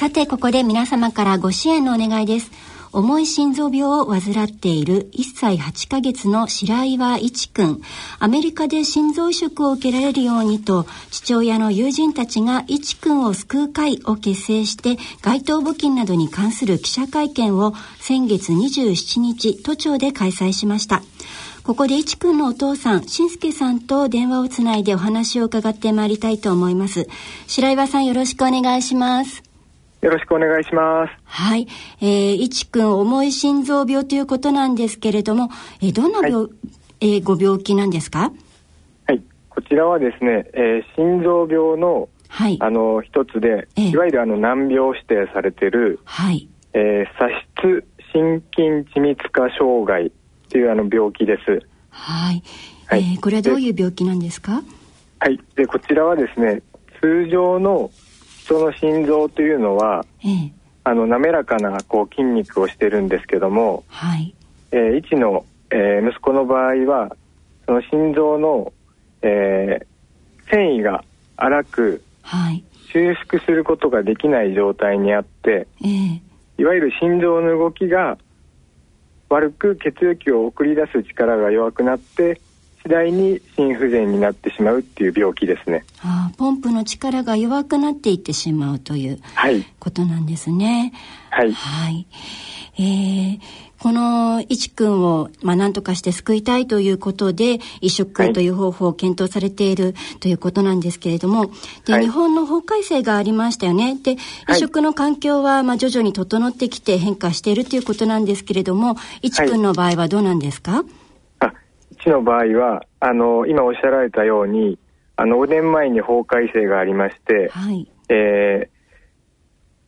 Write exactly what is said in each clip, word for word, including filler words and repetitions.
さてここで皆様からご支援のお願いです。重い心臓病を患っているいっさいはちかげつの白岩一くん、アメリカで心臓移植を受けられるようにと父親の友人たちが一くんを救う会を結成して街頭募金などに関する記者会見を先月にじゅうしちにち都庁で開催しました。ここで一くんのお父さん信介さんと電話をつないでお話を伺ってまいりたいと思います。白岩さん、よろしくお願いします。よろしくお願いします。はい、えー、一くん、重い心臓病ということなんですけれども、えー、どんな病、はい、えー、ご病気なんですか？はい、こちらはですね、えー、心臓病の、はい、あの一つで、えー、いわゆるあの難病指定されている、はい、えー、左室心筋緻密化障害というあの病気です。はい、えーはい、これはどういう病気なんですか？はい、でこちらはですね、通常の人の心臓というのは、ええ、あの滑らかなこう筋肉をしているんですけども、はい、えー、一の、えー、息子の場合はその心臓の、えー、繊維が粗く、はい、収縮することができない状態にあって、ええ、いわゆる心臓の動きが悪く血液を送り出す力が弱くなって次第に心不全になってしまうっていう病気ですね。ああ、ポンプの力が弱くなっていってしまうという、はい、ことなんですね。はい、はい、えー、この一くんを、まあ、何とかして救いたいということで移植という方法を検討されているということなんですけれども、で、はい、日本の法改正がありましたよね。で、移植の環境は、まあ、徐々に整ってきて変化しているということなんですけれども、一くんの場合はどうなんですか？はい、うちの場合はあの今おっしゃられたようにあのごねんまえに法改正がありまして、はい、え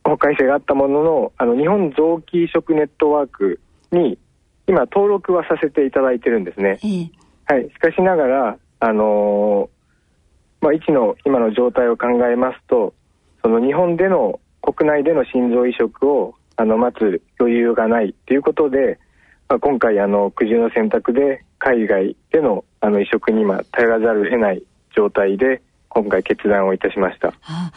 ー、法改正があったものの、あの日本臓器移植ネットワークに今登録はさせていただいてるんですね。えーはい、しかしながら、あのーまあ、一の今の状態を考えますと、その日本での国内での心臓移植をあの待つ余裕がないということで、まあ、今回あの苦渋の選択で海外で の, あの移植に今頼らざるを得ない状態で今回決断をいたしました。はあ、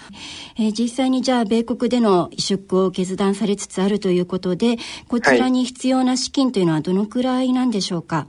えー、実際にじゃあ米国での移植を決断されつつあるということで、こちらに必要な資金というのはどのくらいなんでしょうか？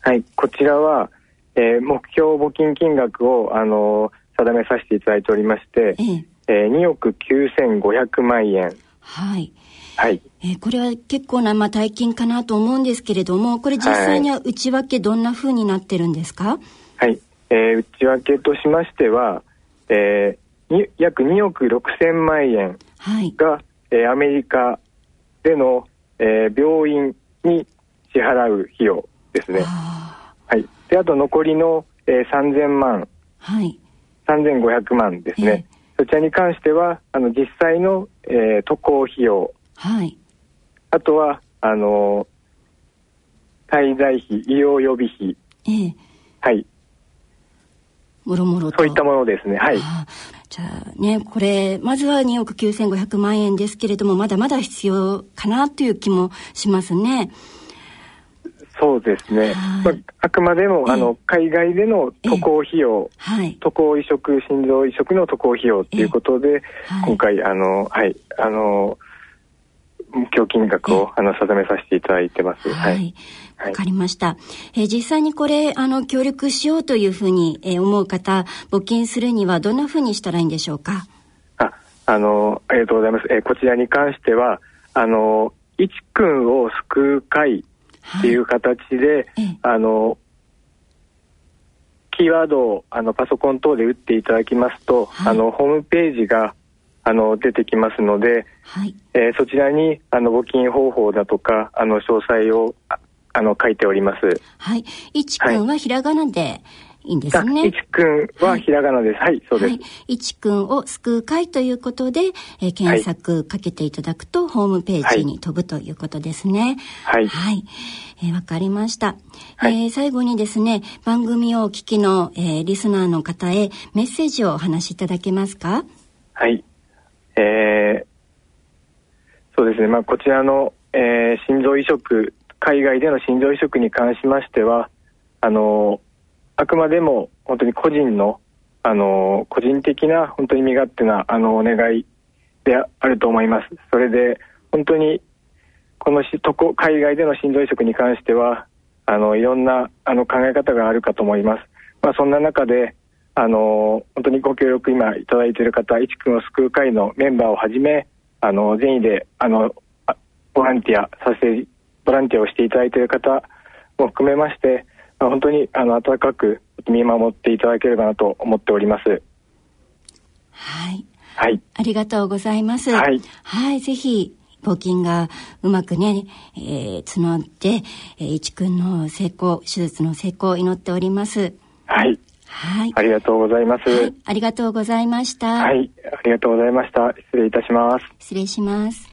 はい、はい、こちらは、えー、目標募金金額を、あのー、定めさせていただいておりまして、えーえー、におくきゅうせんごひゃくまんえん。はいはい、えー、これは結構な、まあ、大金かなと思うんですけれども、これ実際には内訳どんな風になってるんですか？はい、はい、えー、内訳としましては、えー、約におくろくせんまんえんが、はい、えー、アメリカでの、えー、病院に支払う費用ですね。あ、はい、であと残りの、えー、さんぜんまん、はい、さんぜんごひゃくまんですね、えー、そちらに関してはあの実際の、えー、渡航費用、はい、あとはあの滞在費、医療予備費、ええ、はい、もろもろとそういったものですね。はい、じゃあね、これまずはにおくきゅうせんごひゃくまんえんですけれども、まだまだ必要かなという気もしますね。そうですね、まあ、あくまでも、ええ、あの海外での渡航費用、ええ、はい、渡航移植、心臓移植の渡航費用ということで、ええ、はい、今回あの、はい、あの目標金額をあの定めさせていただいてます。はい、はい、わかりました。えー、実際にこれあの協力しようというふうに、えー、思う方、募金するにはどんなふうにしたらいいんでしょうか？あ、あのありがとうございます。えー、こちらに関してはあの一くんを救う会っていう形で、はい、あのキーワードをあのパソコン等で打っていただきますと、はい、あのホームページがあの出てきますので、はい、えー、そちらにあの募金方法だとかあの詳細をあの書いております。はい、一くんはひらがなでいいんですね。一くんはひらがなです。はい、はい、そうです。はい、一くんを救う会ということで、えー、検索かけていただくと、はい、ホームページに飛ぶということですね。はい、はい、えー、わかりました。はい、えー、最後にですね、番組をお聞きの、えー、リスナーの方へメッセージをお話しいただけますか？はい、えー、そうですね、まあ、こちらの、えー、心臓移植、海外での心臓移植に関しましてはあのー、あくまでも本当に個人の、あのー、個人的な本当に身勝手なあのお願いであると思います。それで本当にこのしとこ海外での心臓移植に関してはあのいろんなあの考え方があるかと思います。まあ、そんな中であの本当にご協力今いただいている方、いちくんを救う会のメンバーをはじめあの善意であのボランティアさせボランティアをしていただいている方も含めまして、まあ、本当にあの温かく見守っていただければなと思っております。はい、はい、ありがとうございます、はいはい、ぜひ募金がうまくね、えー、募って、えー、一君の成功手術の成功を祈っております。はい、はい、ありがとうございます、はい、ありがとうございました。はい、ありがとうございました。失礼いたします。失礼します。